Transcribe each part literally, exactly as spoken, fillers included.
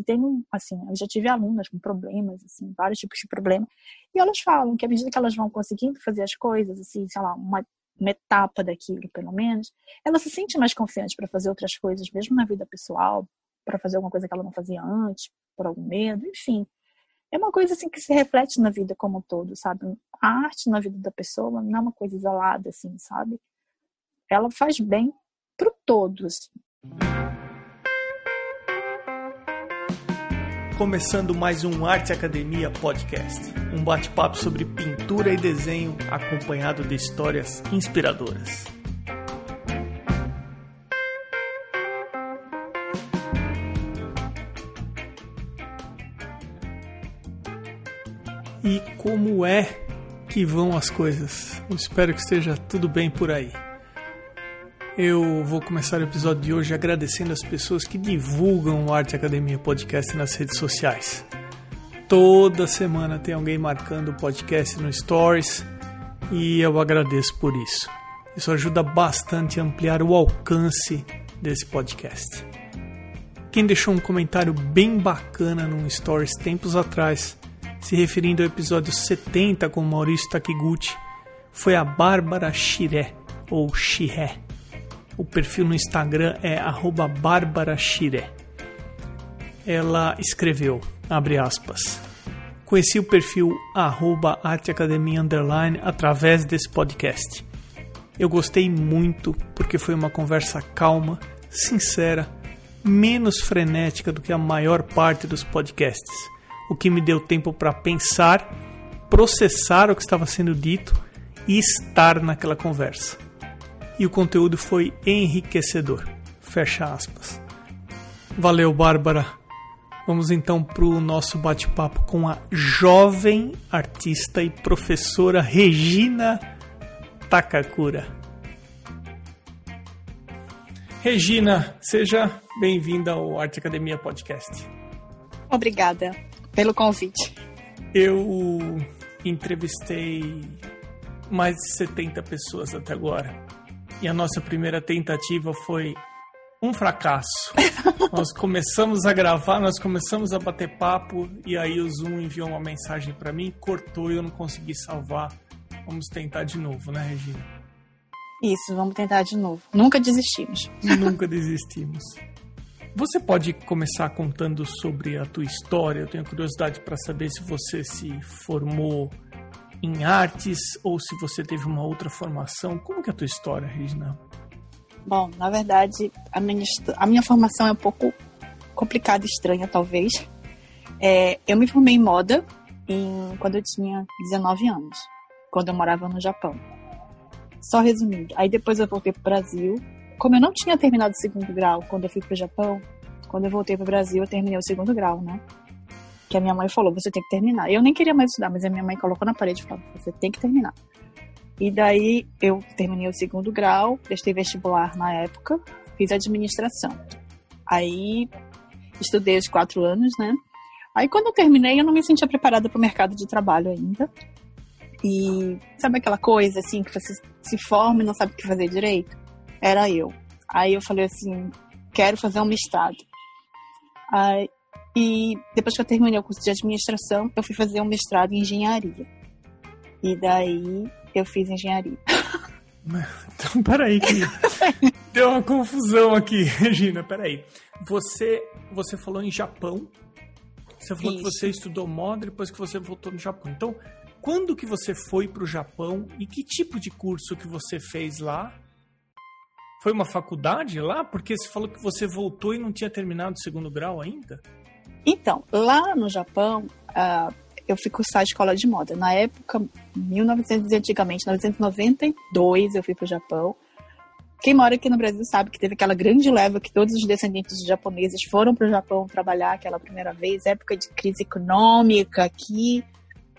Eu tenho, assim, eu já tive alunas com problemas, assim, vários tipos de problema. E elas falam que à medida que elas vão conseguindo fazer as coisas, assim, sei lá, uma, uma etapa daquilo, pelo menos, ela se sente mais confiante para fazer outras coisas, mesmo na vida pessoal, para fazer alguma coisa que ela não fazia antes, por algum medo, enfim. É uma coisa, assim, que se reflete na vida como um todo, sabe? A arte na vida da pessoa não é uma coisa isolada, assim, sabe? Ela faz bem pro todo, assim. Começando mais um Arte Academia Podcast, um bate-papo sobre pintura e desenho acompanhado de histórias inspiradoras. E como é que vão as coisas? Eu espero que esteja tudo bem por aí. Eu vou começar o episódio de hoje agradecendo as pessoas que divulgam o Arte Academia Podcast nas redes sociais. Toda semana tem alguém marcando o podcast no Stories e eu agradeço por isso. Isso ajuda bastante a ampliar o alcance desse podcast. Quem deixou um comentário bem bacana num Stories tempos atrás, se referindo ao episódio setenta com Maurício Takiguchi, foi a Bárbara Xirê, ou Xiré. O perfil no Instagram é arroba Bárbara Xirê. Ela escreveu, abre aspas, conheci o perfil arroba Arte Academia Underline através desse podcast. Eu gostei muito porque foi uma conversa calma, sincera, menos frenética do que a maior parte dos podcasts, o que me deu tempo para pensar, processar o que estava sendo dito e estar naquela conversa. E o conteúdo foi enriquecedor. Fecha aspas. Valeu, Bárbara. Vamos então para o nosso bate-papo com a jovem artista e professora Regina Takakura. Regina, seja bem-vinda ao Arte Academia Podcast. Obrigada pelo convite. Eu entrevistei mais de setenta pessoas até agora. E a nossa primeira tentativa foi um fracasso. Nós começamos a gravar, nós começamos a bater papo e aí o Zoom enviou uma mensagem para mim, cortou e eu não consegui salvar. Vamos tentar de novo, né, Regina? Isso, vamos tentar de novo. Nunca desistimos. Nunca desistimos. Você pode começar contando sobre a tua história? Eu tenho curiosidade para saber se você se formou em artes ou se você teve uma outra formação. Como que é a tua história, Regina? Bom, na verdade, a minha, a minha formação é um pouco complicada e estranha, talvez. É, eu me formei em moda em, quando eu tinha dezenove anos, quando eu morava no Japão. Só resumindo, aí depois eu voltei para o Brasil. Como eu não tinha terminado o segundo grau quando eu fui para o Japão, quando eu voltei para o Brasil, eu terminei o segundo grau, né? Que a minha mãe falou, você tem que terminar. Eu nem queria mais estudar, mas a minha mãe colocou na parede e falou, você tem que terminar. E daí eu terminei o segundo grau, prestei vestibular na época, fiz administração. Aí estudei os quatro anos, né? Aí quando eu terminei, eu não me sentia preparada para o mercado de trabalho ainda. E sabe aquela coisa, assim, que você se forma e não sabe o que fazer direito? Era eu. Aí eu falei assim, quero fazer um mestrado. Aí... E depois que eu terminei o curso de administração, eu fui fazer um mestrado em engenharia. E daí eu fiz engenharia. Então, peraí que deu uma confusão aqui, Regina, peraí. Você, você falou em Japão, você falou Isso. que você estudou moda depois que você voltou no Japão. Então, quando que você foi pro Japão e que tipo de curso que você fez lá? Foi uma faculdade lá? Porque você falou que você voltou e não tinha terminado o segundo grau ainda? Então, lá no Japão, uh, eu fui cursar a escola de moda. Na época, mil e novecentos, antigamente, mil novecentos e noventa e dois, eu fui pro Japão. Quem mora aqui no Brasil sabe que teve aquela grande leva que todos os descendentes de japoneses foram pro Japão trabalhar aquela primeira vez, época de crise econômica aqui.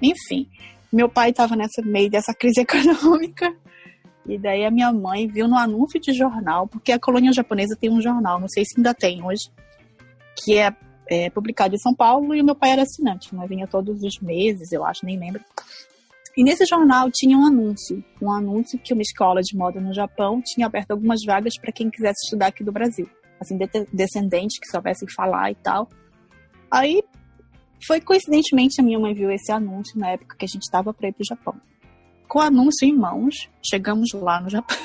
Enfim, meu pai tava nessa, meio dessa crise econômica. E daí a minha mãe viu no anúncio de jornal, porque a colônia japonesa tem um jornal, não sei se ainda tem hoje, que é... É, publicado em São Paulo, e o meu pai era assinante, né? Vinha todos os meses, eu acho, nem lembro. E nesse jornal tinha um anúncio, um anúncio que uma escola de moda no Japão tinha aberto algumas vagas para quem quisesse estudar aqui do Brasil, assim, de- descendente, que soubesse falar e tal. Aí, foi coincidentemente, a minha mãe viu esse anúncio na época que a gente estava para ir para o Japão. Com o anúncio em mãos, chegamos lá no Japão,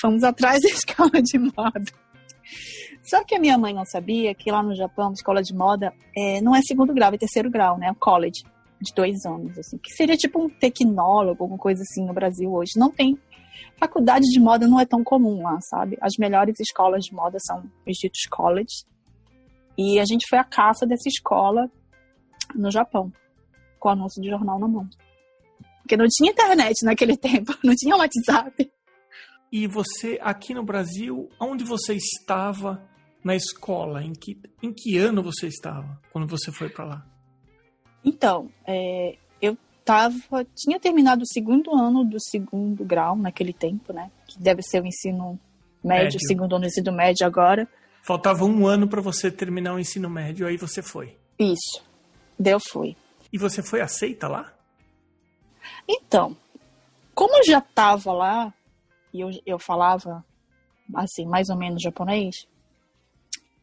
fomos atrás da escola de moda. Só que a minha mãe não sabia que lá no Japão, escola de moda, é, não é segundo grau, é terceiro grau, né? O college, de dois anos, assim. Que seria tipo um tecnólogo, alguma coisa assim no Brasil hoje. Não tem. Faculdade de moda não é tão comum lá, sabe? As melhores escolas de moda são os ditos college. E a gente foi à caça dessa escola no Japão, com o anúncio de jornal na mão. Porque não tinha internet naquele tempo, não tinha WhatsApp. E você, aqui no Brasil, onde você estava na escola? Em que, em que ano você estava quando você foi para lá? Então, é, eu tava, tinha terminado o segundo ano do segundo grau naquele tempo, né? Que deve ser o ensino médio, médio. Segundo ano do ensino médio agora. Faltava um ano para você terminar o ensino médio, aí você foi. Isso, daí eu fui. E você foi aceita lá? Então, como eu já estava lá, e eu, eu falava, assim, mais ou menos japonês.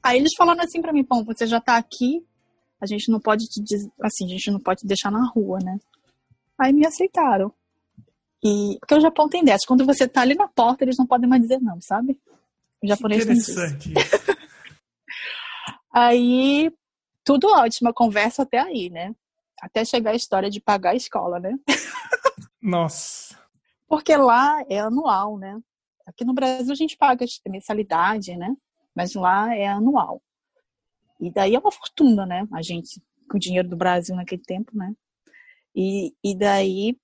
Aí eles falaram assim pra mim, bom, você já tá aqui, a gente não pode te dizer, assim, a gente não pode te deixar na rua, né? Aí me aceitaram. E, porque o Japão tem dessas, quando você tá ali na porta, eles não podem mais dizer não, sabe? O japonês tem isso. Interessante. Aí, tudo ótimo, a conversa até aí, né? Até chegar a história de pagar a escola, né? Nossa... Porque lá é anual, né? Aqui no Brasil a gente paga mensalidade, né? Mas lá é anual. E daí é uma fortuna, né? A gente, com o dinheiro do Brasil naquele tempo, né? E, e daí,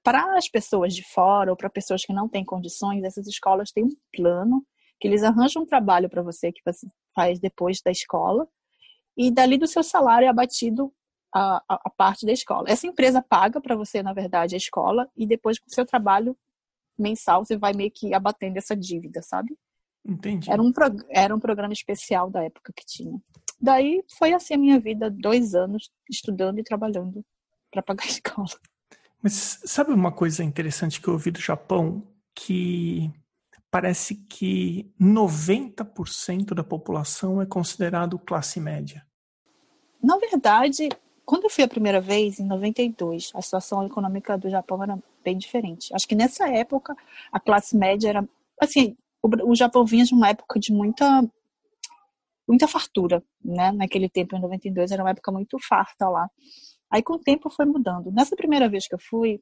para as pessoas de fora ou para pessoas que não têm condições, essas escolas têm um plano que eles arranjam um trabalho para você que você faz depois da escola. E dali do seu salário é abatido A, a, a parte da escola. Essa empresa paga para você, na verdade, a escola, e depois com o seu trabalho mensal você vai meio que abatendo essa dívida, sabe? Entendi. Era um, prog- era um programa especial da época que tinha. Daí foi assim a minha vida, dois anos estudando e trabalhando para pagar a escola. Mas sabe uma coisa interessante que eu ouvi do Japão? Que parece que noventa por cento da população é considerado classe média. Na verdade... Quando eu fui a primeira vez, em noventa e dois, a situação econômica do Japão era bem diferente. Acho que nessa época, a classe média era... Assim, o, o Japão vinha de uma época de muita, muita fartura, né? Naquele tempo, em noventa e dois, era uma época muito farta lá. Aí, com o tempo, foi mudando. Nessa primeira vez que eu fui,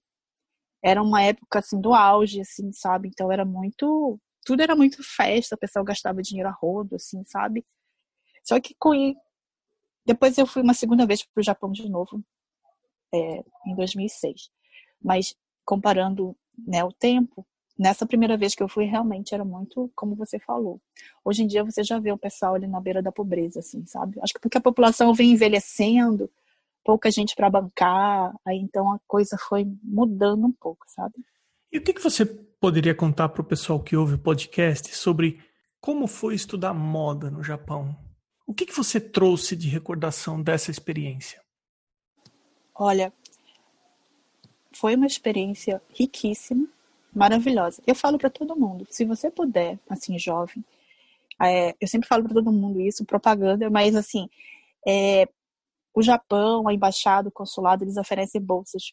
era uma época, assim, do auge, assim, sabe? Então, era muito... Tudo era muito festa, o pessoal gastava dinheiro a rodo, assim, sabe? Só que com... Depois eu fui uma segunda vez para o Japão de novo, é, em dois mil e seis. Mas comparando, né, o tempo, nessa primeira vez que eu fui realmente era muito como você falou. Hoje em dia você já vê o pessoal ali na beira da pobreza, assim, sabe? Acho que porque a população vem envelhecendo, pouca gente para bancar, aí então a coisa foi mudando um pouco, sabe? E o que, que você poderia contar para o pessoal que ouve o podcast sobre como foi estudar moda no Japão? O que, que você trouxe de recordação dessa experiência? Olha, foi uma experiência riquíssima, maravilhosa. Eu falo para todo mundo, se você puder, assim, jovem, é, eu sempre falo para todo mundo isso, propaganda, mas assim, é, o Japão, a embaixada, o consulado, eles oferecem bolsas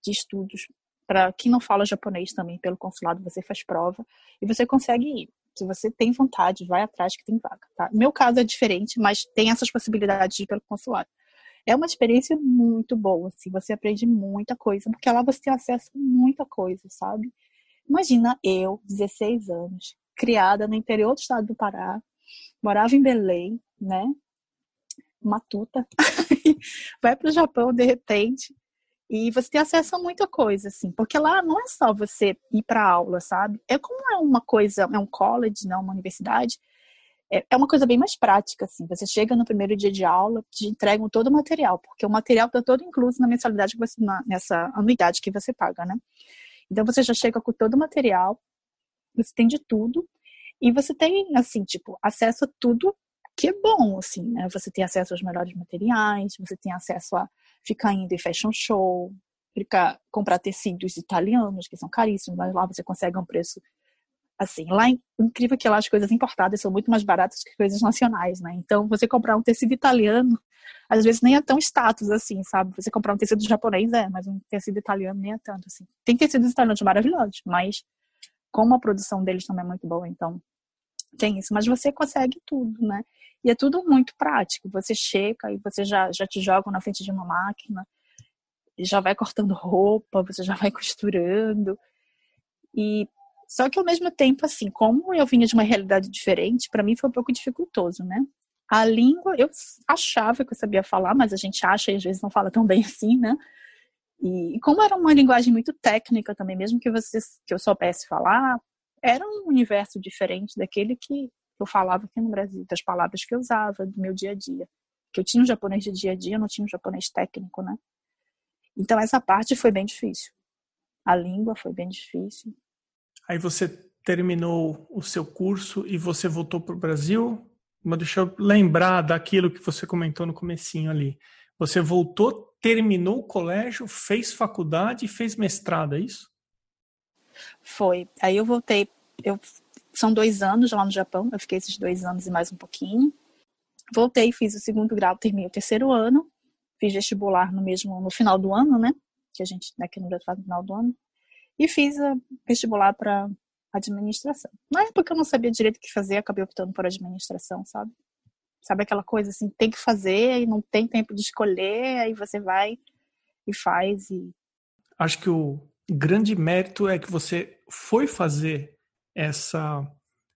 de estudos para quem não fala japonês também, pelo consulado você faz prova e você consegue ir. Se você tem vontade, vai atrás que tem vaga, tá? No meu caso é diferente, mas tem essas possibilidades de ir pelo consulado. É uma experiência muito boa, assim, você aprende muita coisa, porque lá você tem acesso a muita coisa, sabe? Imagina eu, dezesseis anos, criada no interior do estado do Pará, morava em Belém, né? Matuta. Vai pro Japão, de repente, e você tem acesso a muita coisa, assim. Porque lá não é só você ir para aula, sabe? É como é uma coisa, é um college, não, uma universidade. É, é uma coisa bem mais prática, assim. Você chega no primeiro dia de aula, te entregam todo o material. Porque o material está todo incluso na mensalidade, que você, na, nessa anuidade que você paga, né? Então, você já chega com todo o material. Você tem de tudo. E você tem, assim, tipo, acesso a tudo que é bom, assim, né? Você tem acesso aos melhores materiais, você tem acesso a ficar indo em fashion show, ficar, comprar tecidos italianos, que são caríssimos, mas lá você consegue um preço, assim, lá é incrível que lá as coisas importadas são muito mais baratas que coisas nacionais, né? Então, você comprar um tecido italiano às vezes nem é tão status assim, sabe? Você comprar um tecido japonês é, mas um tecido italiano nem é tanto assim. Tem tecidos italianos maravilhosos, mas como a produção deles também é muito boa, então tem isso. Mas você consegue tudo, né? E é tudo muito prático. Você chega e você já, já te joga na frente de uma máquina, já vai cortando roupa, você já vai costurando. E só que ao mesmo tempo, assim, como eu vinha de uma realidade diferente, para mim foi um pouco dificultoso, né? A língua, eu achava que eu sabia falar, mas a gente acha e às vezes não fala tão bem assim, né? E como era uma linguagem muito técnica também, mesmo que, você, que eu soubesse falar, era um universo diferente daquele que eu falava aqui no Brasil, das palavras que eu usava, do meu dia a dia. Porque eu tinha um japonês de dia a dia, eu não tinha um japonês técnico, né? Então essa parte foi bem difícil. A língua foi bem difícil. Aí você terminou o seu curso e você voltou para o Brasil? Mas deixa eu lembrar daquilo que você comentou no comecinho ali. Você voltou, terminou o colégio, fez faculdade e fez mestrado, é isso? Foi. Aí eu voltei. Eu, são dois anos lá no Japão. Eu fiquei esses dois anos e mais um pouquinho. Voltei, fiz o segundo grau, terminei o terceiro ano. Fiz vestibular no mesmo, no final do ano, né? Que a gente aqui no Brasil faz no final do ano. E fiz a vestibular para administração. Na época eu não sabia direito o que fazer, acabei optando por administração, sabe? Sabe aquela coisa assim, tem que fazer e não tem tempo de escolher, aí você vai e faz. E... Acho que o grande mérito é que você foi fazer essa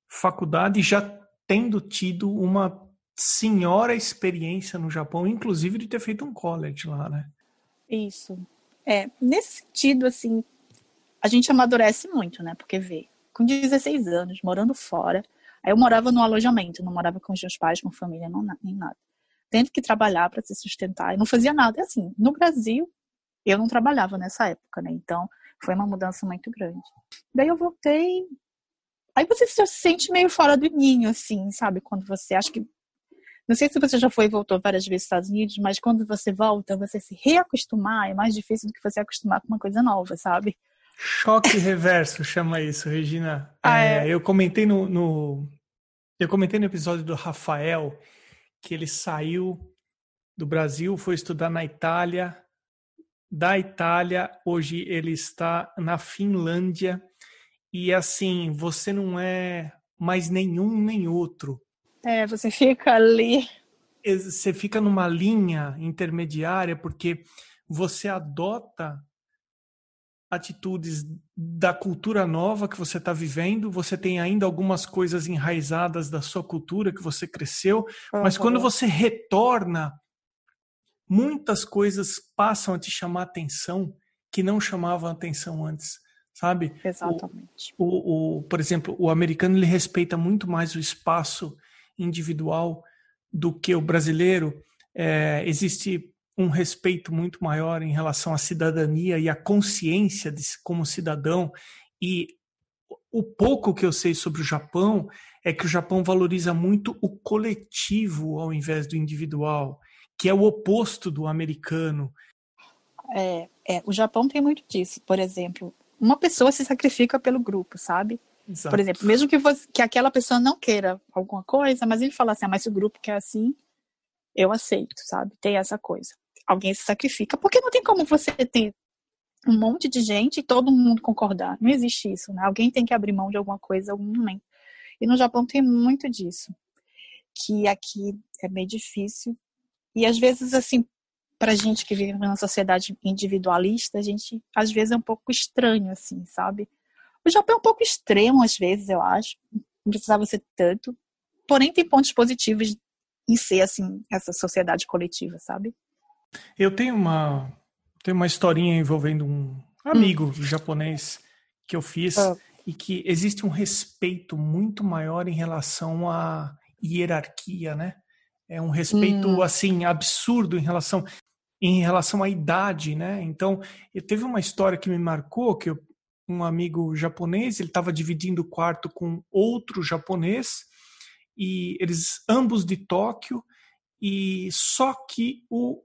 faculdade já tendo tido uma senhora experiência no Japão, inclusive de ter feito um college lá, né? Isso. É, nesse sentido, assim, a gente amadurece muito, né? Porque vê, com dezesseis anos, morando fora, aí eu morava no alojamento, não morava com os meus pais, com família, não, nem nada. Tendo que trabalhar para se sustentar, eu não fazia nada. E assim, no Brasil, eu não trabalhava nessa época, né? Então, foi uma mudança muito grande. Daí eu voltei, aí você se sente meio fora do ninho, assim, sabe? Quando você, acho que, não sei se você já foi e voltou várias vezes aos Estados Unidos, mas quando você volta, você se reacostumar é mais difícil do que você acostumar com uma coisa nova, sabe? Choque reverso chama isso, Regina. Ah, é. É, eu comentei no, no eu comentei no episódio do Rafael que ele saiu do Brasil, foi estudar na Itália, da Itália, hoje ele está na Finlândia e assim, você não é mais nenhum nem outro. É, você fica ali. Você fica numa linha intermediária porque você adota atitudes da cultura nova que você está vivendo, você tem ainda algumas coisas enraizadas da sua cultura que você cresceu, uhum. Mas quando você retorna, muitas coisas passam a te chamar atenção que não chamavam atenção antes, sabe? Exatamente. O, o, o, por exemplo, o americano ele respeita muito mais o espaço individual do que o brasileiro. É, existe um respeito muito maior em relação à cidadania e à consciência de, como cidadão. E o pouco que eu sei sobre o Japão é que o Japão valoriza muito o coletivo ao invés do individual, que é o oposto do americano. É, é, o Japão tem muito disso. Por exemplo, uma pessoa se sacrifica pelo grupo, sabe? Exato. Por exemplo, mesmo que, você, que aquela pessoa não queira alguma coisa, mas ele fala assim, ah, mas se o grupo quer assim, eu aceito, sabe? Tem essa coisa. Alguém se sacrifica, porque não tem como você ter um monte de gente e todo mundo concordar. Não existe isso, né? Alguém tem que abrir mão de alguma coisa em algum momento. E no Japão tem muito disso, que aqui é meio difícil. E às vezes, assim, pra gente que vive numa sociedade individualista, a gente, às vezes, é um pouco estranho, assim, sabe? O Japão é um pouco extremo, às vezes, eu acho. Não precisava ser tanto. Porém, tem pontos positivos em ser, assim, essa sociedade coletiva, sabe? Eu tenho uma, tenho uma historinha envolvendo um amigo hum. japonês que eu fiz ah. e que existe um respeito muito maior em relação à hierarquia, né? É um respeito, hum. assim, absurdo em relação, em relação à idade, né? Então, eu teve uma história que me marcou, que eu, um amigo japonês, ele estava dividindo o quarto com outro japonês, e eles ambos de Tóquio, e só que o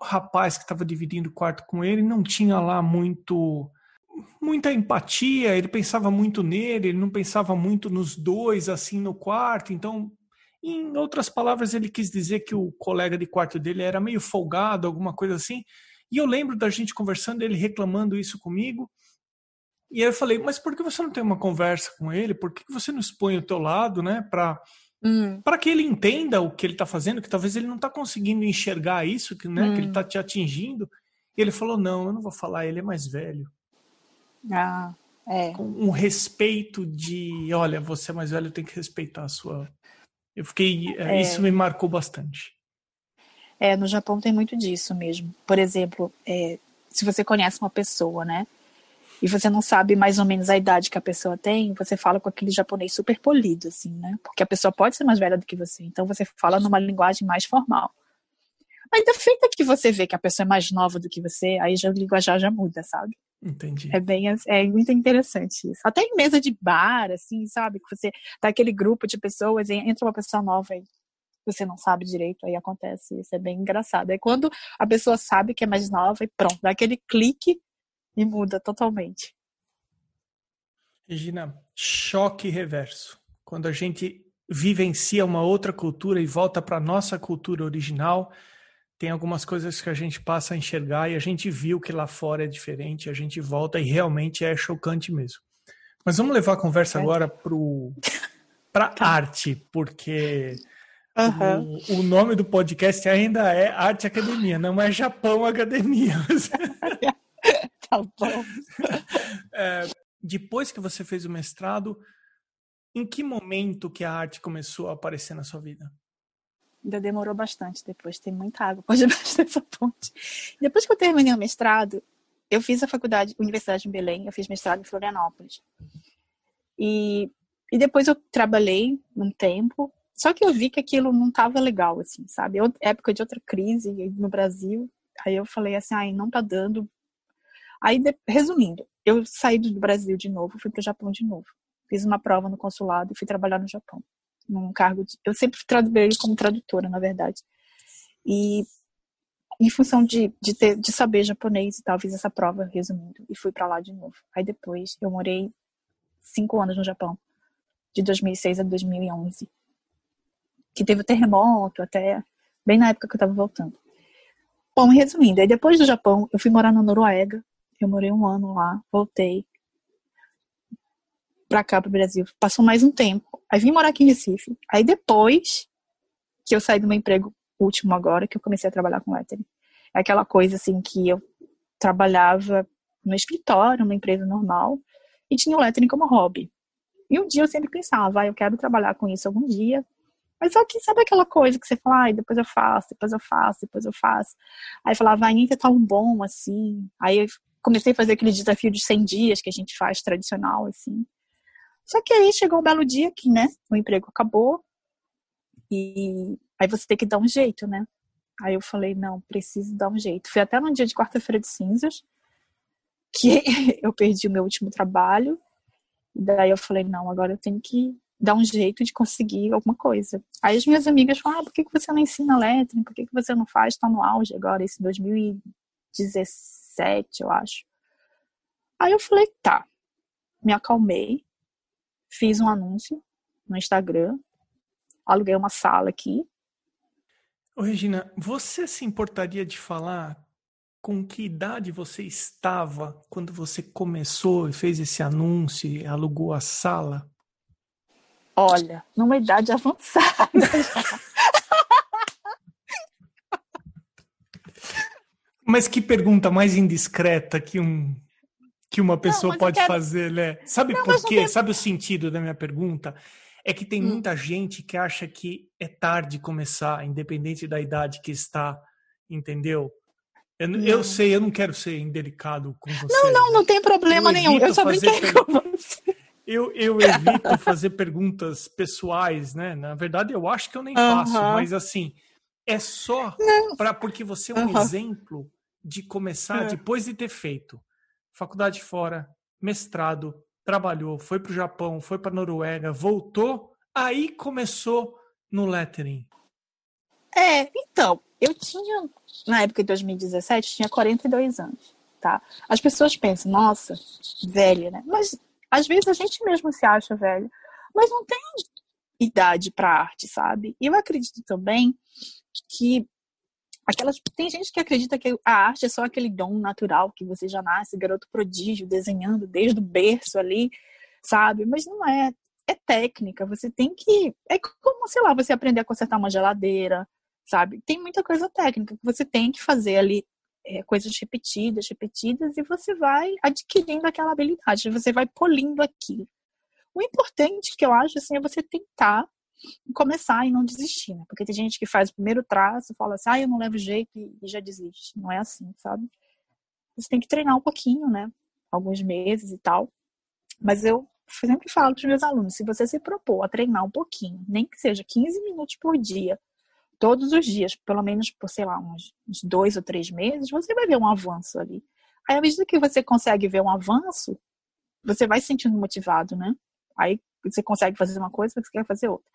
rapaz que estava dividindo o quarto com ele não tinha lá muito, muita empatia, ele pensava muito nele, ele não pensava muito nos dois assim no quarto, então Em outras palavras, ele quis dizer que o colega de quarto dele era meio folgado, alguma coisa assim. E eu lembro da gente conversando, ele reclamando isso comigo. E aí eu falei, mas por que você não tem uma conversa com ele? Por que você não expõe o teu lado, né? Para uhum. para que ele entenda o que ele está fazendo, que talvez ele não está conseguindo enxergar isso, que, né? Uhum. Que ele está te atingindo. E ele falou, não, eu não vou falar, ele é mais velho. Ah, é. Com um respeito de, olha, você é mais velho, eu tenho que respeitar a sua... Eu fiquei... É. Isso me marcou bastante. É, no Japão tem muito disso mesmo. Por exemplo, é, se você conhece uma pessoa, né? E você não sabe mais ou menos a idade que a pessoa tem, você fala com aquele japonês super polido, assim, né? Porque a pessoa pode ser mais velha do que você. Então você fala numa linguagem mais formal. Mas da feita que você vê que a pessoa é mais nova do que você, aí já o linguajar já muda, sabe? Entendi. É, bem, é muito interessante isso. Até em mesa de bar, assim, sabe? Que você tá aquele grupo de pessoas, entra uma pessoa nova e você não sabe direito, aí acontece isso. É bem engraçado. É quando a pessoa sabe que é mais nova e pronto, dá aquele clique e muda totalmente. Regina, choque reverso. Quando a gente vivencia uma outra cultura e volta para a nossa cultura original... Tem algumas coisas que a gente passa a enxergar e a gente viu que lá fora é diferente, a gente volta e realmente é chocante mesmo. Mas vamos levar a conversa agora para a arte, porque uhum. o, o nome do podcast ainda é Arte Academia, não é Japão Academia. Tá bom. É, depois que você fez o mestrado, em que momento que a arte começou a aparecer na sua vida? Ainda demorou bastante depois, tem muita água por debaixo dessa ponte. Depois que eu terminei o mestrado, eu fiz a faculdade, Universidade de Belém, eu fiz mestrado em Florianópolis. E, e depois eu trabalhei um tempo, só que eu vi que aquilo não estava legal, assim, sabe? Eu, época de outra crise no Brasil, aí eu falei assim, ai, não tá dando. Aí, de, resumindo, eu saí do Brasil de novo, fui para o Japão de novo. Fiz uma prova no consulado e fui trabalhar no Japão. Num cargo de, eu sempre trabalhei como tradutora, na verdade. E em função de, de, ter, de saber japonês e tal, fiz essa prova, resumindo, e fui pra lá de novo. Aí depois eu morei cinco anos no Japão, de dois mil e seis a dois mil e onze. Que teve o terremoto, até bem na época que eu tava voltando. Bom, resumindo, aí depois do Japão, eu fui morar na Noruega. Eu morei um ano lá, voltei pra cá, pro Brasil. Passou mais um tempo. Aí vim morar aqui em Recife. Aí depois que eu saí do meu emprego último agora, que eu comecei a trabalhar com lettering. É aquela coisa assim que eu trabalhava no escritório, numa empresa normal, e tinha o lettering como hobby. E um dia eu sempre pensava, ah, eu quero trabalhar com isso algum dia. Mas só que sabe aquela coisa que você fala, ah, depois eu faço, depois eu faço, depois eu faço. Aí eu falava, ah, ainda tá um bom, assim. Aí eu comecei a fazer aquele desafio de cem dias que a gente faz tradicional, assim. Só que aí chegou um belo dia que, né, o emprego acabou e aí você tem que dar um jeito, né? Aí eu falei, não, preciso dar um jeito. Fui até num dia de quarta-feira de cinzas que eu perdi o meu último trabalho e daí eu falei, não, agora eu tenho que dar um jeito de conseguir alguma coisa. Aí as minhas amigas falaram, ah, por que você não ensina lettering? Por que você não faz? Tá no auge agora, isso em dois mil e dezessete, eu acho. Aí eu falei, tá, me acalmei. Fiz um anúncio no Instagram, aluguei uma sala aqui. Ô Regina, você se importaria de falar com que idade você estava quando você começou e fez esse anúncio e alugou a sala? Olha, numa idade avançada. Mas que pergunta mais indiscreta que um... que uma pessoa não, pode quero... fazer, né? Sabe não, por quê? Tem... Sabe o sentido da minha pergunta? É que tem hum. muita gente que acha que é tarde começar, independente da idade que está, entendeu? Eu, hum. eu sei, eu não quero ser indelicado com você. Não, não, não tem problema eu nenhum. Eu só brinquei per... com você. Eu, eu evito fazer perguntas pessoais, né? Na verdade, eu acho que eu nem uh-huh. faço, mas assim, é só pra, porque você é um uh-huh. exemplo de começar é. depois de ter feito. Faculdade fora, mestrado, trabalhou, foi para o Japão, foi para a Noruega, voltou, aí começou no lettering. É, então, eu tinha, na época de dois mil e dezessete, tinha quarenta e dois anos, tá? As pessoas pensam, nossa, velha, né? Mas às vezes a gente mesmo se acha velha, mas não tem idade para arte, sabe? E eu acredito também que aquelas... tem gente que acredita que a arte é só aquele dom natural que você já nasce, garoto prodígio, desenhando desde o berço ali, sabe? Mas não é. É técnica. Você tem que... é como, sei lá, você aprender a consertar uma geladeira, sabe? Tem muita coisa técnica que você tem que fazer ali, é, coisas repetidas, repetidas, e você vai adquirindo aquela habilidade, você vai polindo aquilo. O importante que eu acho, assim, é você tentar começar e não desistir, né? Porque tem gente que faz o primeiro traço, fala assim, ah, eu não levo jeito e já desiste. Não é assim, sabe? Você tem que treinar um pouquinho, né? Alguns meses e tal. Mas eu sempre falo para os meus alunos, se você se propor a treinar um pouquinho, nem que seja quinze minutos por dia, todos os dias, pelo menos por, sei lá, uns, uns dois ou três meses, você vai ver um avanço ali. Aí, à medida que você consegue ver um avanço, você vai se sentindo motivado, né? Aí você consegue fazer uma coisa, você quer fazer outra.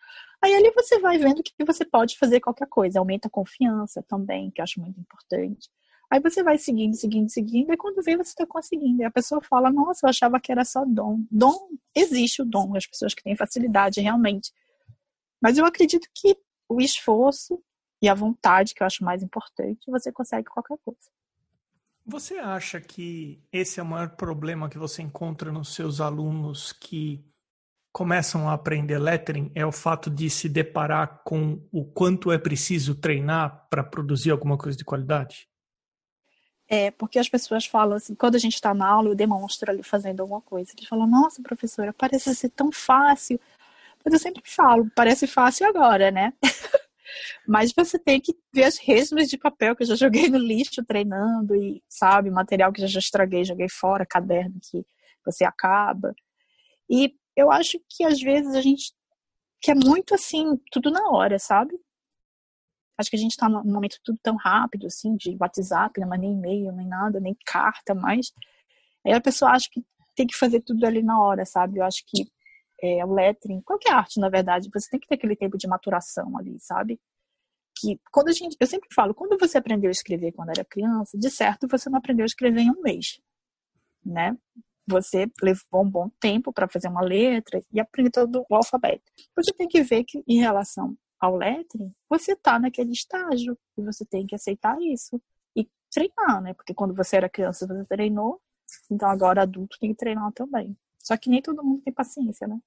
Aí ali você vai vendo que você pode fazer qualquer coisa. Aumenta a confiança também, que eu acho muito importante. Aí você vai seguindo, seguindo, seguindo, e quando vê, você está conseguindo. E a pessoa fala, nossa, eu achava que era só dom. Dom, existe o dom, as pessoas que têm facilidade, realmente. Mas eu acredito que o esforço e a vontade, que eu acho mais importante, você consegue qualquer coisa. Você acha que esse é o maior problema que você encontra nos seus alunos que começam a aprender lettering? É o fato de se deparar com o quanto é preciso treinar para produzir alguma coisa de qualidade? É, porque as pessoas falam assim, quando a gente está na aula, eu demonstro ali fazendo alguma coisa. Eles falam, nossa, professora, parece ser tão fácil. Mas eu sempre falo, parece fácil agora, né? Mas você tem que ver as resmas de papel que eu já joguei no lixo treinando e, sabe, material que eu já estraguei, joguei fora, caderno que você acaba. E eu acho que às vezes a gente quer muito assim, tudo na hora, sabe? Acho que a gente está num momento tudo tão rápido, assim, de WhatsApp, né? Mas nem e-mail, nem nada, nem carta mais. Aí a pessoa acha que tem que fazer tudo ali na hora, sabe? Eu acho que é, o lettering, qualquer arte, na verdade, você tem que ter aquele tempo de maturação ali, sabe? Que quando a gente... eu sempre falo, quando você aprendeu a escrever quando era criança, de certo você não aprendeu a escrever em um mês, né? Você levou um bom tempo para fazer uma letra e aprender todo o alfabeto. Você tem que ver que, em relação ao lettering, você está naquele estágio e você tem que aceitar isso e treinar, né? Porque quando você era criança você treinou, então agora adulto tem que treinar também. Só que nem todo mundo tem paciência, né?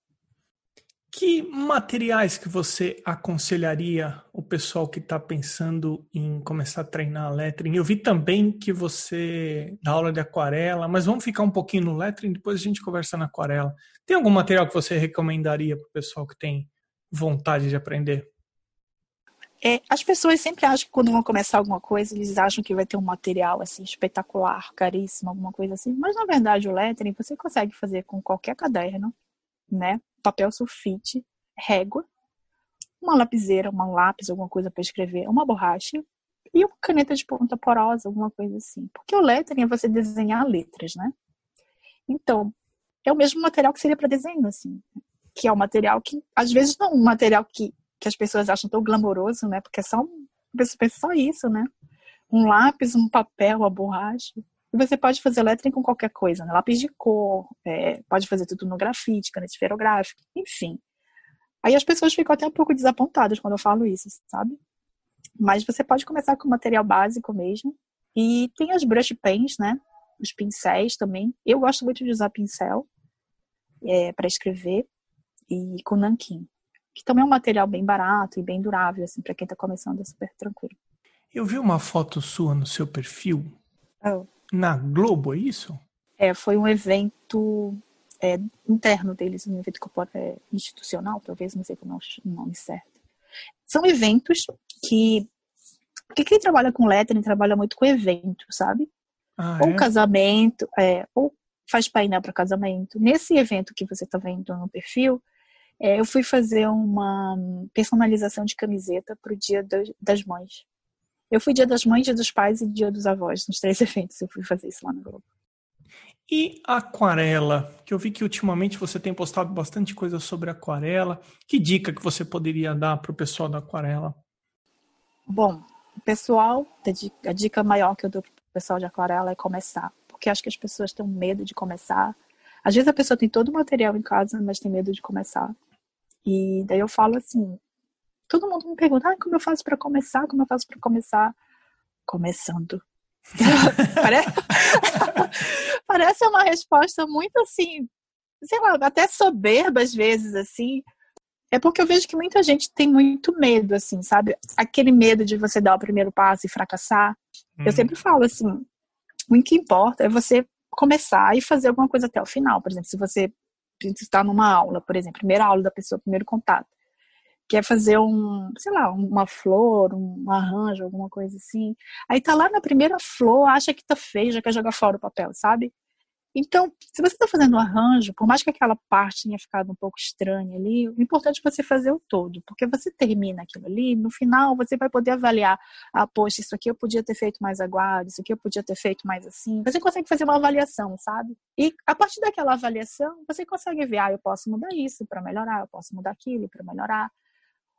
Que materiais que você aconselharia o pessoal que está pensando em começar a treinar lettering? Eu vi também que você dá aula de aquarela, mas vamos ficar um pouquinho no lettering, depois a gente conversa na aquarela. Tem algum material que você recomendaria para o pessoal que tem vontade de aprender? É, as pessoas sempre acham que quando vão começar alguma coisa, eles acham que vai ter um material assim, espetacular, caríssimo, alguma coisa assim. Mas, na verdade, o lettering você consegue fazer com qualquer caderno, né? Papel sulfite, régua, uma lapiseira, um lápis, alguma coisa para escrever, uma borracha e uma caneta de ponta porosa, alguma coisa assim. Porque o lettering é você desenhar letras, né? Então, é o mesmo material que seria para desenho, assim. Que é um material que, às vezes, não é um material que... que as pessoas acham tão glamouroso, né? Porque é só, você pensa só isso, né? Um lápis, um papel, uma borracha. E você pode fazer lettering com qualquer coisa, né? Lápis de cor, é, pode fazer tudo no grafite, caneta esferográfica, enfim. Aí as pessoas ficam até um pouco desapontadas quando eu falo isso, sabe? Mas você pode começar com material básico mesmo. E tem as brush pens, né? Os pincéis também. Eu gosto muito de usar pincel é, para escrever e com nanquim, que também é um material bem barato e bem durável, assim, para quem está começando é super tranquilo. Eu vi uma foto sua no seu perfil, oh. na Globo, é isso? É, foi um evento é, interno deles, um evento é, institucional, talvez, não sei como é o nome certo. São eventos que, que quem trabalha com lettering trabalha muito com evento, sabe? Ah, ou é? casamento, é, ou faz painel para casamento. Nesse evento que você está vendo no perfil, eu fui fazer uma personalização de camiseta para o Dia das Mães. Eu fui Dia das Mães, Dia dos Pais e Dia dos Avós. Nos três eventos eu fui fazer isso lá no Globo. E aquarela? Que eu vi que ultimamente você tem postado bastante coisa sobre aquarela. Que dica que você poderia dar para o pessoal da aquarela? Bom, o pessoal, a dica maior que eu dou para o pessoal de aquarela é começar. Porque acho que as pessoas têm medo de começar. Às vezes a pessoa tem todo o material em casa, mas tem medo de começar. E daí eu falo assim, todo mundo me pergunta, ah, como eu faço para começar? Como eu faço para começar? Começando. Parece... Parece uma resposta muito assim, sei lá, até soberba às vezes, assim. É porque eu vejo que muita gente tem muito medo, assim, sabe? Aquele medo de você dar o primeiro passo e fracassar. Hum. Eu sempre falo assim, o que importa é você começar e fazer alguma coisa até o final. Por exemplo, se você está numa aula, por exemplo, primeira aula da pessoa, primeiro contato, que é fazer um, sei lá, uma flor, um arranjo, alguma coisa assim. Aí tá lá na primeira flor, acha que tá feio, já quer jogar fora o papel, sabe? Então, se você está fazendo um arranjo, por mais que aquela parte tenha ficado um pouco estranha ali, o importante é você fazer o todo, porque você termina aquilo ali, no final você vai poder avaliar, ah, poxa, isso aqui eu podia ter feito mais aguado, isso aqui eu podia ter feito mais assim. Você consegue fazer uma avaliação, sabe? E a partir daquela avaliação, você consegue ver, ah, eu posso mudar isso para melhorar, eu posso mudar aquilo para melhorar,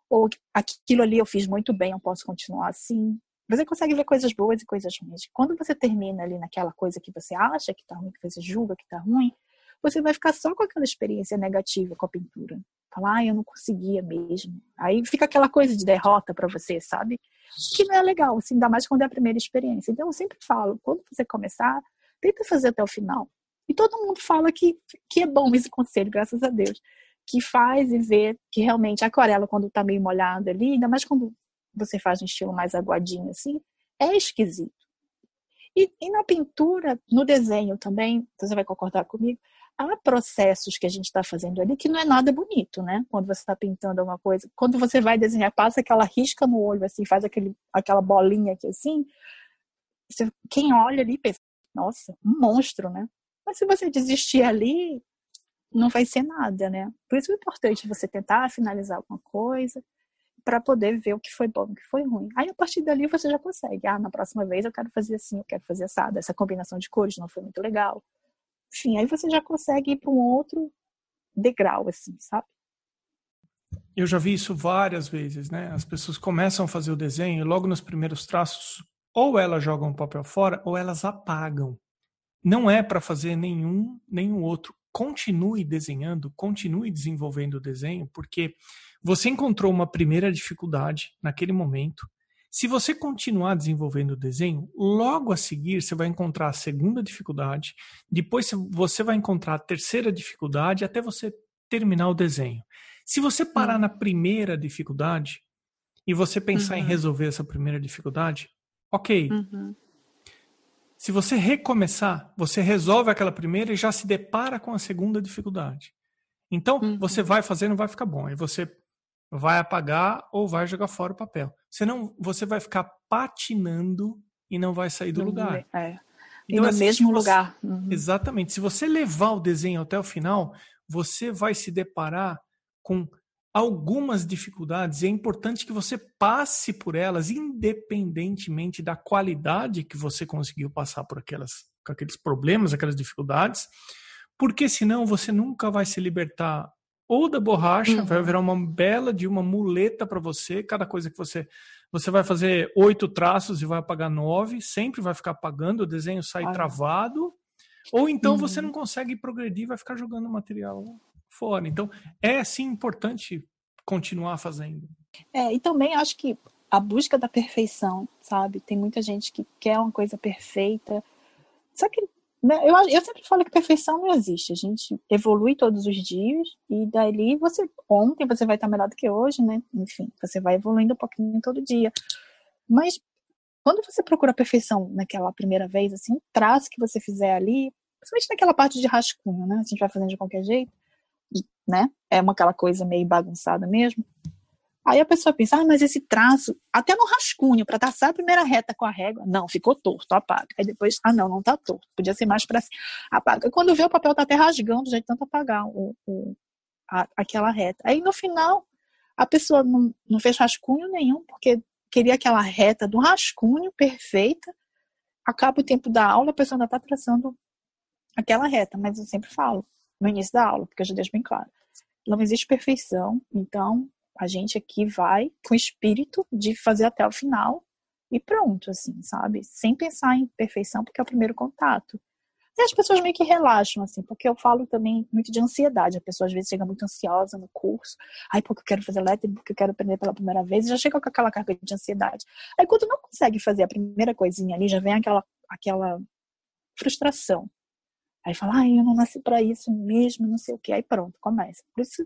ou aquilo ali eu fiz muito bem, eu posso continuar assim. Você consegue ver coisas boas e coisas ruins. Quando você termina ali naquela coisa que você acha que tá ruim, que você julga que tá ruim, você vai ficar só com aquela experiência negativa com a pintura. Falar, ah, eu não conseguia mesmo. Aí fica aquela coisa de derrota pra você, sabe? Que não é legal, assim, ainda mais quando é a primeira experiência. Então eu sempre falo, quando você começar, tenta fazer até o final. E todo mundo fala que, que é bom esse conselho, graças a Deus. Que faz e vê que realmente a aquarela, quando tá meio molhada ali, ainda mais quando você faz um estilo mais aguadinho assim, é esquisito. E, e na pintura, no desenho também, você vai concordar comigo, há processos que a gente está fazendo ali que não é nada bonito, né? Quando você está pintando alguma coisa, quando você vai desenhar, passa aquela risca no olho, assim, faz aquele, aquela bolinha aqui assim, você, quem olha ali pensa, nossa, um monstro, né? Mas se você desistir ali, não vai ser nada, né? Por isso é importante você tentar finalizar alguma coisa, para poder ver o que foi bom, o que foi ruim. Aí a partir dali você já consegue. Ah, na próxima vez eu quero fazer assim, eu quero fazer assado. Essa combinação de cores não foi muito legal. Enfim, aí você já consegue ir para um outro degrau, assim, sabe? Eu já vi isso várias vezes, né? As pessoas começam a fazer o desenho e logo nos primeiros traços, ou elas jogam o papel fora, ou elas apagam. Não é para fazer nenhum, nenhum outro. Continue desenhando, continue desenvolvendo o desenho, porque você encontrou uma primeira dificuldade naquele momento. Se você continuar desenvolvendo o desenho, logo a seguir você vai encontrar a segunda dificuldade, depois você vai encontrar a terceira dificuldade até você terminar o desenho. Se você parar na primeira dificuldade e você pensar uhum. em resolver essa primeira dificuldade, ok. Uhum. Se você recomeçar, você resolve aquela primeira e já se depara com a segunda dificuldade. Então, uhum. você vai fazer, não vai ficar bom. Aí você vai apagar ou vai jogar fora o papel. Senão, você vai ficar patinando e não vai sair do uhum. lugar. É. E então, no é mesmo você... lugar. Uhum. Exatamente. Se você levar o desenho até o final, você vai se deparar com algumas dificuldades, e é importante que você passe por elas, independentemente da qualidade que você conseguiu passar por aquelas, aqueles problemas, aquelas dificuldades, porque senão você nunca vai se libertar ou da borracha, uhum. vai virar uma bela de uma muleta para você, cada coisa que você... Você vai fazer oito traços e vai apagar nove, sempre vai ficar apagando, o desenho sai ah. travado, ou então uhum. você não consegue progredir, vai ficar jogando material fora. Então, é sim importante continuar fazendo. É, e também acho que a busca da perfeição, sabe? Tem muita gente que quer uma coisa perfeita. Só que né, eu, eu sempre falo que perfeição não existe. A gente evolui todos os dias e dali você, ontem você vai estar melhor do que hoje, né? Enfim, você vai evoluindo um pouquinho todo dia. Mas quando você procura a perfeição naquela primeira vez, assim, um traço que você fizer ali, principalmente naquela parte de rascunho, né? A gente vai fazendo de qualquer jeito. Né? É uma, aquela coisa meio bagunçada mesmo. Aí a pessoa pensa, ah, mas esse traço, até no rascunho, para traçar a primeira reta com a régua, não, ficou torto, apaga. Aí depois, ah, não, não tá torto, podia ser mais para cima, apaga. Quando vê o papel tá até rasgando, já de tanto apagar o, o, a, aquela reta. Aí no final, a pessoa não, não fez rascunho nenhum, porque queria aquela reta do rascunho perfeita. Acaba o tempo da aula, a pessoa ainda tá traçando aquela reta, mas eu sempre falo, no início da aula, porque eu já deixo bem claro. Não existe perfeição, então a gente aqui vai com o espírito de fazer até o final e pronto, assim, sabe? Sem pensar em perfeição, porque é o primeiro contato. E as pessoas meio que relaxam, assim, porque eu falo também muito de ansiedade. A pessoa às vezes chega muito ansiosa no curso. Aí, porque eu quero fazer lettering, porque eu quero aprender pela primeira vez. E já chega com aquela carga de ansiedade. Aí, quando não consegue fazer a primeira coisinha ali, já vem aquela, aquela frustração. Aí fala, ai, eu não nasci pra isso mesmo, não sei o quê. Aí pronto, começa. Por isso,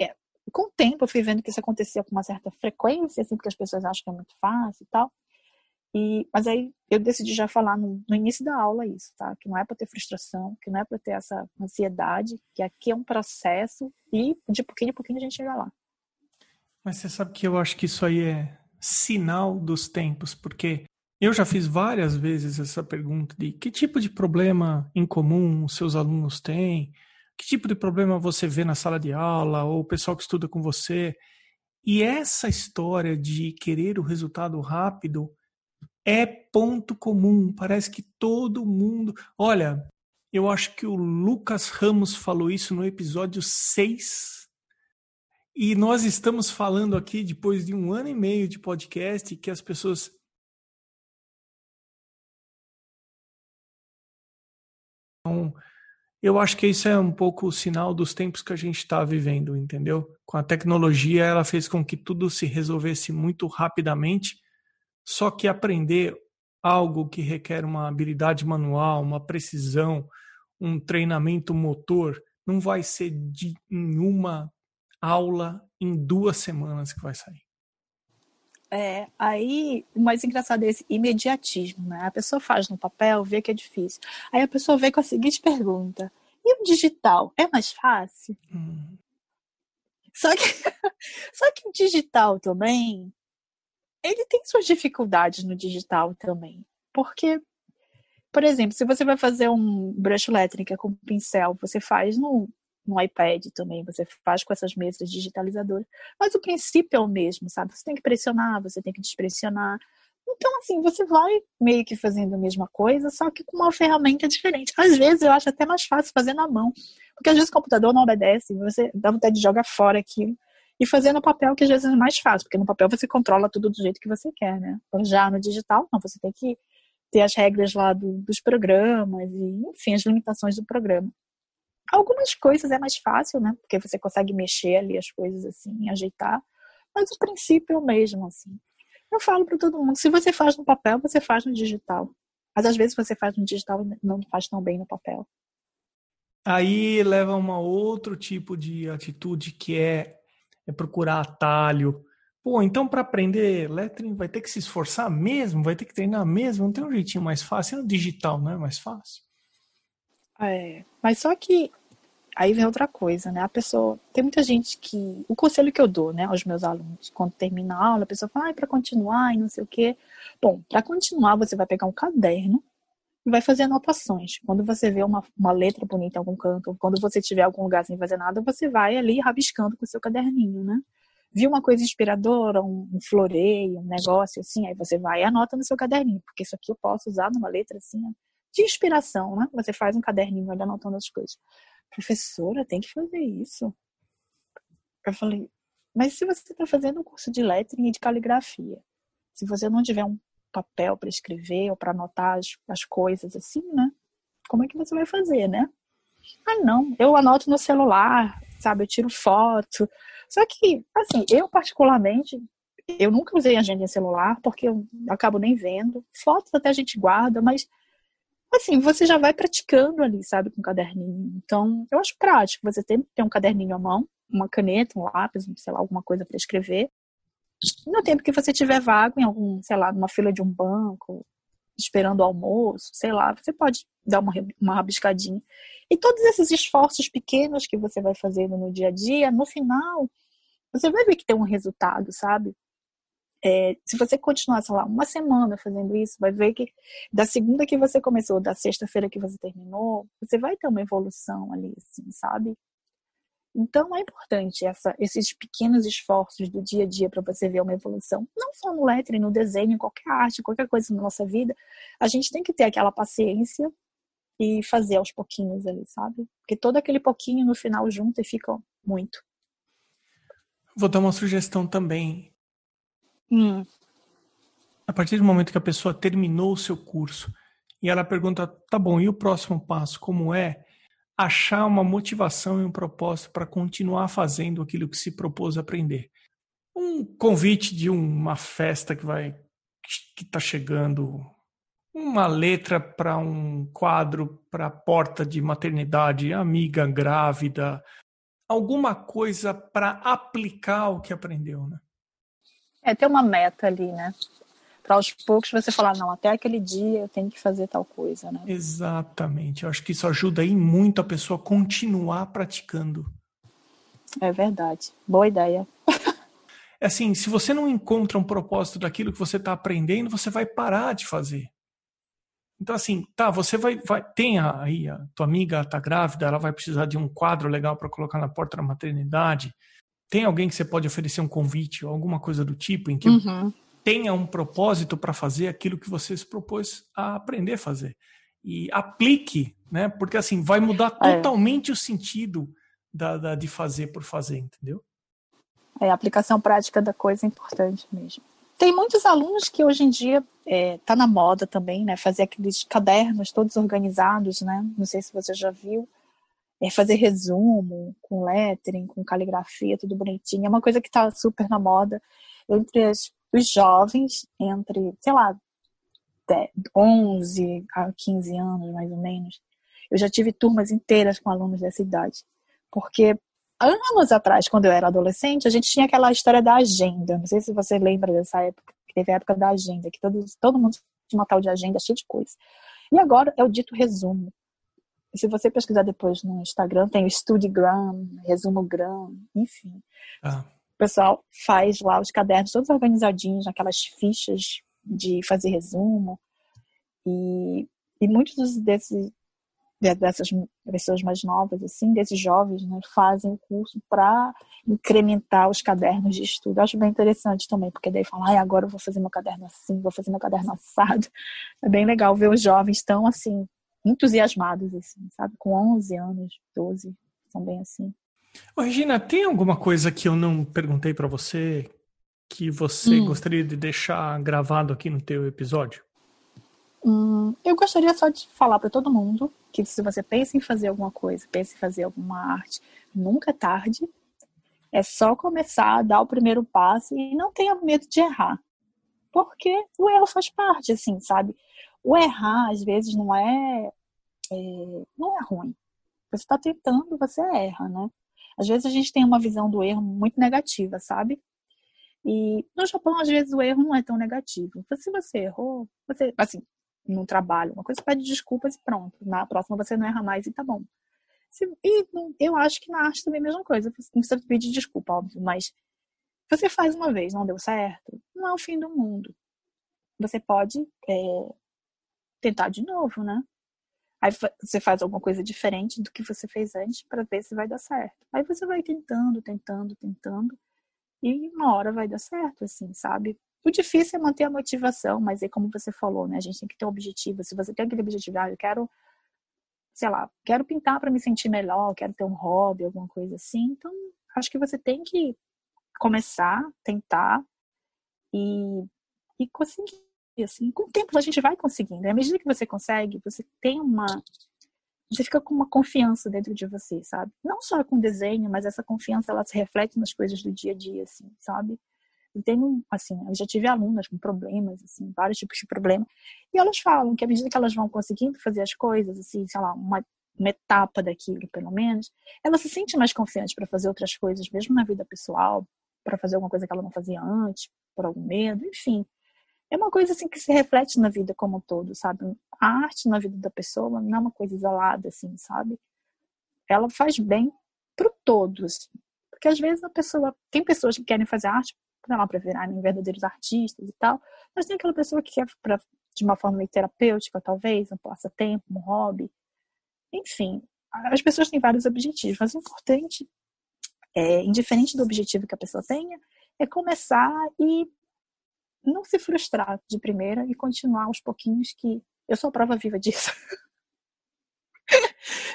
é, com o tempo eu fui vendo que isso acontecia com uma certa frequência, assim, porque as pessoas acham que é muito fácil e tal. E, mas aí eu decidi já falar no, no início da aula isso, tá? Que não é para ter frustração, que não é para ter essa ansiedade, que aqui é um processo e de pouquinho em pouquinho a gente chega lá. Mas você sabe que eu acho que isso aí é sinal dos tempos, porque eu já fiz várias vezes essa pergunta de que tipo de problema em comum os seus alunos têm, que tipo de problema você vê na sala de aula ou o pessoal que estuda com você. E essa história de querer o resultado rápido é ponto comum, parece que todo mundo... Olha, eu acho que o Lucas Ramos falou isso no episódio seis, e nós estamos falando aqui, depois de um ano e meio de podcast, que as pessoas... Então, eu acho que isso é um pouco o sinal dos tempos que a gente está vivendo, entendeu? Com a tecnologia, ela fez com que tudo se resolvesse muito rapidamente. Só que aprender algo que requer uma habilidade manual, uma precisão, um treinamento motor, não vai ser de, em uma aula, em duas semanas que vai sair. É, aí o mais engraçado é esse imediatismo, né? A pessoa faz no papel, vê que é difícil. Aí a pessoa vem com a seguinte pergunta: e o digital é mais fácil? Hum. Só que, só que o digital também... ele tem suas dificuldades no digital também. Porque, por exemplo, se você vai fazer um brush lettering, que é com pincel, você faz no, no iPad também, você faz com essas mesas digitalizadoras. Mas o princípio é o mesmo, sabe? Você tem que pressionar, você tem que despressionar. Então, assim, você vai meio que fazendo a mesma coisa, só que com uma ferramenta diferente. Às vezes eu acho até mais fácil fazer na mão. Porque às vezes o computador não obedece, você dá vontade de jogar fora aquilo. E fazer no papel, que às vezes é mais fácil, porque no papel você controla tudo do jeito que você quer, né? Já no digital, não, você tem que ter as regras lá do, dos programas, e, enfim, as limitações do programa. Algumas coisas é mais fácil, né? Porque você consegue mexer ali as coisas assim, ajeitar, mas o princípio é o mesmo, assim. Eu falo para todo mundo, se você faz no papel, você faz no digital. Mas às vezes você faz no digital e não faz tão bem no papel. Aí leva a um outro tipo de atitude que é é procurar atalho. Pô, então para aprender lettering vai ter que se esforçar mesmo? Vai ter que treinar mesmo? Não tem um jeitinho mais fácil? É no digital, não é mais fácil? É, mas só que aí vem outra coisa, né? A pessoa... Tem muita gente que... O conselho que eu dou, né, aos meus alunos, quando termina a aula, a pessoa fala, ah, para continuar e não sei o quê. Bom, para continuar você vai pegar um caderno e vai fazer anotações. Quando você vê uma, uma letra bonita em algum canto, quando você tiver algum lugar sem fazer nada, você vai ali rabiscando com o seu caderninho, né? Viu uma coisa inspiradora, um, um floreio, um negócio assim, aí você vai e anota no seu caderninho, porque isso aqui eu posso usar numa letra assim, de inspiração, né? Você faz um caderninho ali anotando as coisas. Professora, tem que fazer isso. Eu falei, mas se você está fazendo um curso de lettering e de caligrafia, se você não tiver um papel para escrever ou para anotar as, as coisas assim, né? Como é que você vai fazer, né? Ah, não, eu anoto no celular, sabe? Eu tiro foto. Só que, assim, eu particularmente, eu nunca usei agenda em celular porque eu acabo nem vendo. Fotos até a gente guarda, mas, assim, você já vai praticando ali, sabe? Com o caderninho. Então, eu acho prático. Você tem que ter um caderninho à mão, uma caneta, um lápis, sei lá, alguma coisa para escrever. No tempo que você tiver vago em algum, sei lá, numa fila de um banco, esperando o almoço, sei lá, você pode dar uma, uma rabiscadinha. E todos esses esforços pequenos que você vai fazendo no dia a dia, no final, você vai ver que tem um resultado, sabe? É, se você continuar, sei lá, uma semana fazendo isso, vai ver que da segunda que você começou, da sexta-feira que você terminou, você vai ter uma evolução ali, assim, sabe? Então, é importante essa, esses pequenos esforços do dia a dia para você ver uma evolução. Não só no lettering, no desenho, em qualquer arte, qualquer coisa na nossa vida. A gente tem que ter aquela paciência e fazer aos pouquinhos ali, sabe? Porque todo aquele pouquinho no final junta e fica muito. Vou dar uma sugestão também. Hum. A partir do momento que a pessoa terminou o seu curso E ela pergunta, tá bom, e o próximo passo como é? Achar uma motivação e um propósito para continuar fazendo aquilo que se propôs a aprender. Um convite de uma festa que vai que está chegando, uma letra para um quadro para a porta de maternidade, amiga grávida, alguma coisa para aplicar o que aprendeu, né? É ter uma meta ali, né? Para aos poucos você falar, não, até aquele dia eu tenho que fazer tal coisa, né? Exatamente. Eu acho que isso ajuda aí muito a pessoa continuar praticando. É verdade. Boa ideia. É assim, se você não encontra um propósito daquilo que você está aprendendo, você vai parar de fazer. Então assim, tá, você vai... vai tem aí, a tua amiga está grávida, ela vai precisar de um quadro legal para colocar na porta da maternidade. Tem alguém que você pode oferecer um convite ou alguma coisa do tipo em que... Uhum. Tenha um propósito para fazer aquilo que você se propôs a aprender a fazer. E aplique, né? Porque assim, vai mudar totalmente é. o sentido da, da, de fazer por fazer, entendeu? É, a aplicação prática da coisa é importante mesmo. Tem muitos alunos que hoje em dia está é, na moda também, né? Fazer aqueles cadernos todos organizados, né? Não sei se você já viu. É fazer resumo com lettering, com caligrafia, tudo bonitinho. É uma coisa que está super na moda. Entre as Os jovens entre, sei lá, onze a quinze anos, mais ou menos, eu já tive turmas inteiras com alunos dessa idade. Porque anos atrás, quando eu era adolescente, a gente tinha aquela história da agenda. Não sei se você lembra dessa época, que teve a época da agenda, que todo, todo mundo tinha uma tal de agenda cheia de coisa. E agora é o dito resumo. Se você pesquisar depois no Instagram, tem o Studygram, Resumogram, enfim. Ah. O pessoal faz lá os cadernos todos organizadinhos, naquelas fichas de fazer resumo. E, e muitos desses, dessas pessoas mais novas, assim, desses jovens, né, fazem o curso para incrementar os cadernos de estudo. Eu acho bem interessante também, porque daí falam, ah, agora eu vou fazer meu caderno assim, vou fazer meu caderno assado. É bem legal ver os jovens tão, assim, entusiasmados, assim, sabe? Com onze anos, doze, são bem assim. Ô, Regina, tem alguma coisa que eu não perguntei para você que você hum. gostaria de deixar gravado aqui no teu episódio? Hum, eu gostaria só de falar para todo mundo que se você pensa em fazer alguma coisa, pensa em fazer alguma arte, nunca é tarde. É só começar, dar o primeiro passo e não tenha medo de errar. Porque o erro faz parte, assim, sabe? O errar, às vezes, não é, é, não é ruim. Você está tentando, você erra, né? Às vezes a gente tem uma visão do erro muito negativa, sabe? E no Japão, às vezes, o erro não é tão negativo. Então, se você errou, você, assim, num trabalho, uma coisa, pede desculpas e pronto. Na próxima você não erra mais e tá bom. Se, e eu acho que na arte também é a mesma coisa. Você não precisa pedir desculpa, óbvio, mas você faz uma vez, não deu certo, não é o fim do mundo. Você pode é, tentar de novo, né? Aí você faz alguma coisa diferente do que você fez antes para ver se vai dar certo. Aí você vai tentando, tentando, tentando e uma hora vai dar certo, assim, sabe? O difícil é manter a motivação, mas é como você falou, né? A gente tem que ter um objetivo. Se você tem aquele objetivo, ah, eu quero, sei lá, quero pintar para me sentir melhor, quero ter um hobby, alguma coisa assim. Então, acho que você tem que começar, tentar e, e conseguir. E assim, com o tempo a gente vai conseguindo. À medida que você consegue, você tem uma... Você fica com uma confiança dentro de você, sabe? Não só com desenho, mas essa confiança, ela se reflete nas coisas do dia a dia, assim, sabe? Eu tenho, assim, eu já tive alunas com problemas, assim, vários tipos de problema. E elas falam que à medida que elas vão conseguindo fazer as coisas, assim, sei lá, uma, uma etapa daquilo, pelo menos, ela se sente mais confiante para fazer outras coisas, mesmo na vida pessoal, para fazer alguma coisa que ela não fazia antes, por algum medo, enfim. É uma coisa assim que se reflete na vida como um todo, sabe? A arte na vida da pessoa não é uma coisa isolada, assim, sabe? Ela faz bem pro todo, assim. Porque às vezes a pessoa... Tem pessoas que querem fazer arte para virarem verdadeiros artistas e tal, mas tem aquela pessoa que quer pra, de uma forma meio terapêutica, talvez, um passatempo, um hobby. Enfim, as pessoas têm vários objetivos, mas o importante, é, indiferente do objetivo que a pessoa tenha, é começar e não se frustrar de primeira e continuar aos pouquinhos, que eu sou a prova viva disso.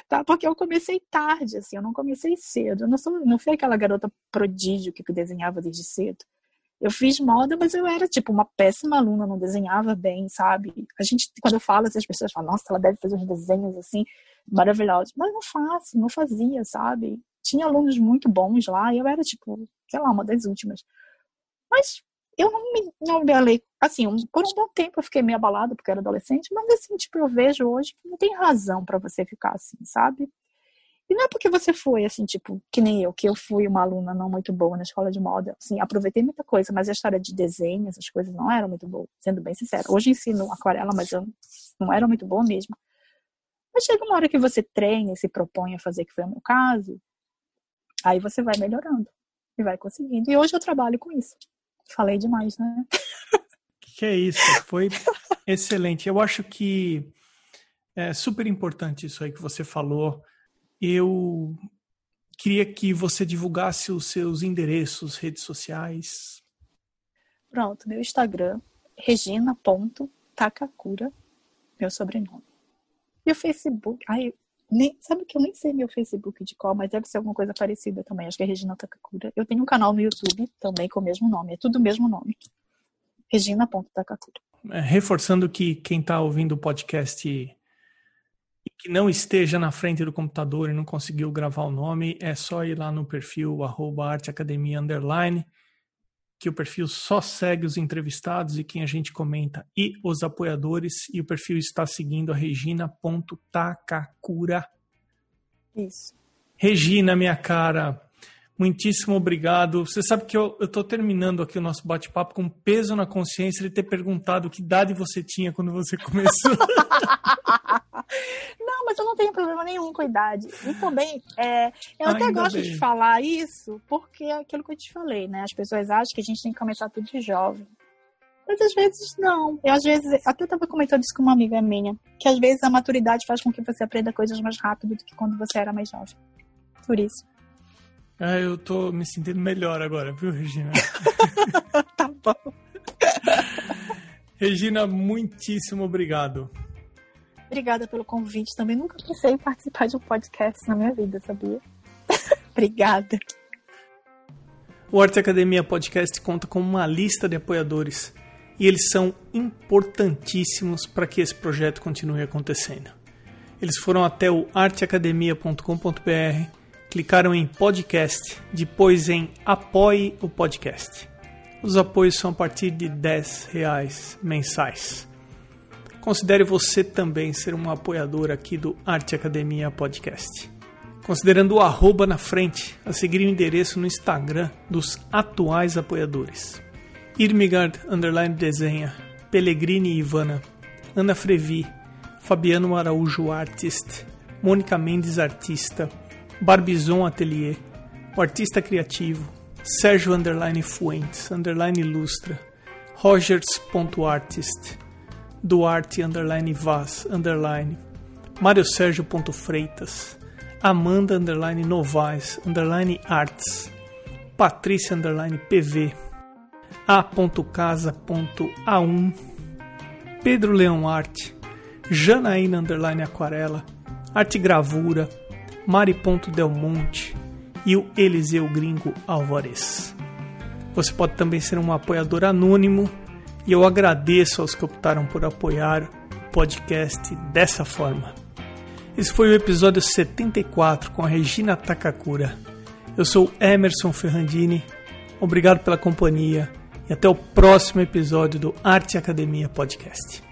Tá? Porque eu comecei tarde, assim, eu não comecei cedo. Eu não, sou, não fui aquela garota prodígio que desenhava desde cedo. Eu fiz moda, mas eu era, tipo, uma péssima aluna, não desenhava bem, sabe? A gente, quando eu falo, as pessoas falam, nossa, ela deve fazer uns desenhos, assim, maravilhosos. Mas não faço, não fazia, sabe? Tinha alunos muito bons lá, e eu era, tipo, sei lá, uma das últimas. Mas eu não me, não me alei, assim, por um bom tempo eu fiquei meio abalada, porque eu era adolescente, mas, assim, tipo, eu vejo hoje que não tem razão pra você ficar assim, sabe? E não é porque você foi, assim, tipo, que nem eu, que eu fui uma aluna não muito boa na escola de moda. Assim, aproveitei muita coisa, mas a história de desenho, essas coisas não eram muito boas, sendo bem sincera. Hoje ensino aquarela, mas eu não era muito boa mesmo. Mas chega uma hora que você treina e se propõe a fazer, que foi o meu caso, aí você vai melhorando e vai conseguindo. E hoje eu trabalho com isso. Falei demais, né? Que é isso, foi excelente. Eu acho que é super importante isso aí que você falou. Eu queria que você divulgasse os seus endereços, redes sociais. Pronto, meu Instagram, regina ponto takakura, meu sobrenome. E o Facebook, ai, nem, sabe que eu nem sei meu Facebook de qual, mas deve ser alguma coisa parecida também, acho que é Regina Takakura. Eu tenho um canal no YouTube também com o mesmo nome, é tudo o mesmo nome. regina ponto takakura. É, reforçando que quem está ouvindo o podcast e que não esteja na frente do computador e não conseguiu gravar o nome, é só ir lá no perfil arroba Arte Academia Underline, que o perfil só segue os entrevistados e quem a gente comenta e os apoiadores, e o perfil está seguindo a regina ponto takakura. Isso. Regina, minha cara, muitíssimo obrigado. Você sabe que eu estou terminando aqui o nosso bate-papo com peso na consciência de ter perguntado que idade você tinha quando você começou. Não, mas eu não tenho problema nenhum com a idade. E também, é, eu Ainda até gosto bem. de falar isso, porque é aquilo que eu te falei, né? As pessoas acham que a gente tem que começar tudo de jovem. Mas às vezes não. Eu às vezes, até estava comentando isso com uma amiga minha, que às vezes a maturidade faz com que você aprenda coisas mais rápido do que quando você era mais jovem. Por isso. Ah, eu tô me sentindo melhor agora, viu, Regina? Tá bom. Regina, muitíssimo obrigado. Obrigada pelo convite. Também nunca pensei em participar de um podcast na minha vida, sabia? Obrigada. O Arte Academia Podcast conta com uma lista de apoiadores e eles são importantíssimos para que esse projeto continue acontecendo. Eles foram até o arte academia ponto com ponto b r, clicaram em podcast, depois em apoie o podcast. Os apoios são a partir de dez reais mensais. Considere você também ser um apoiador aqui do Arte Academia Podcast. Considerando o arroba na frente, a seguir o endereço no Instagram dos atuais apoiadores. Irmigard, underline desenha, Pellegrini Ivana, Ana Frevi, Fabiano Araújo Artist, Mônica Mendes Artista, Barbizon Atelier, o Artista Criativo, Sérgio, underline Fuentes, underline Ilustra, Rogers.artist, Duarte, underline Vaz, underline Mário Sérgio ponto Freitas, Amanda, underline Novaes, underline Arts, Patrícia, underline P V, A.casa.a1, Pedro Leão Arte, Janaína, underline Aquarela, Arte Gravura, Mari ponto Delmonte e o Eliseu Gringo Alvarez. Você pode também ser um apoiador anônimo. E eu agradeço aos que optaram por apoiar o podcast dessa forma. Esse foi o episódio setenta e quatro com a Regina Takakura. Eu sou Emerson Ferrandini. Obrigado pela companhia e até o próximo episódio do Arte Academia Podcast.